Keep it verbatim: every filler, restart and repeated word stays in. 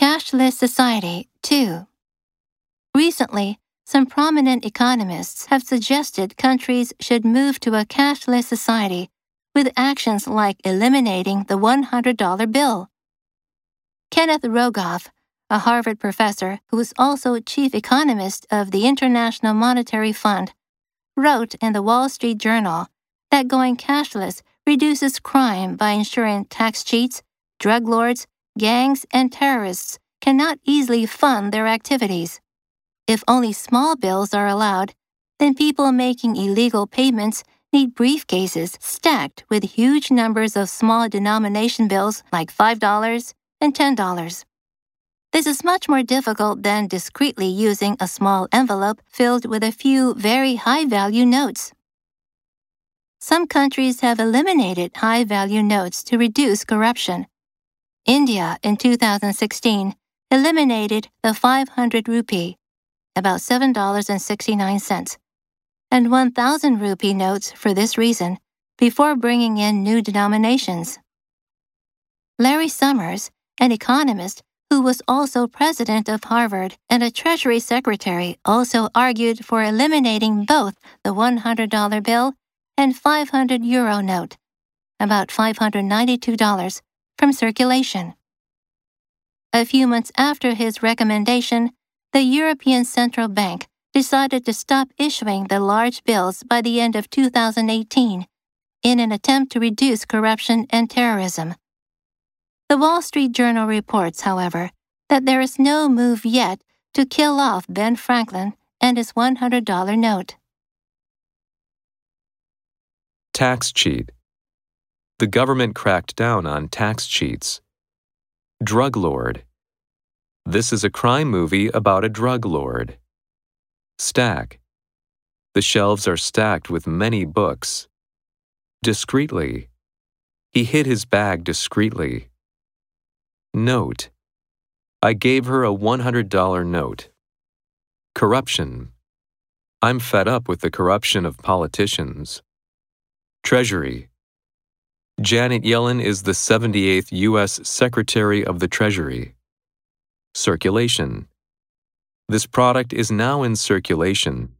Cashless Society two. Recently, some prominent economists have suggested countries should move to a cashless society with actions like eliminating the one hundred dollar bill. Kenneth Rogoff, a Harvard professor who is also chief economist of the International Monetary Fund, wrote in the Wall Street Journal that going cashless reduces crime by ensuring tax cheats, drug lords, gangs, and terrorists cannot easily fund their activities. If only small bills are allowed, then people making illegal payments need briefcases stacked with huge numbers of small denomination bills like five dollars and ten dollars. This is much more difficult than discreetly using a small envelope filled with a few very high-value notes. Some countries have eliminated high-value notes to reduce corruption. India, in two thousand sixteen, eliminated the five hundred rupee, about seven dollars and sixty-nine cents, and one thousand rupee notes for this reason, before bringing in new denominations. Larry Summers, an economist who was also president of Harvard and a Treasury secretary, also argued for eliminating both the one hundred dollar bill and five hundred euro note, about five hundred ninety-two dollars, from circulation. A few months after his recommendation, the European Central Bank decided to stop issuing the large bills by the end of two thousand eighteen in an attempt to reduce corruption and terrorism. The Wall Street Journal reports, however, that there is no move yet to kill off Ben Franklin and his one hundred dollar note. Tax cheat. The government cracked down on tax cheats. Drug lord. This is a crime movie about a drug lord. Stack. The shelves are stacked with many books. Discreetly. He hid his bag discreetly. Note. I gave her a one hundred dollar note. Corruption. I'm fed up with the corruption of politicians. Treasury. Janet Yellen is the seventy-eighth U S Secretary of the Treasury. Circulation. This product is now in circulation.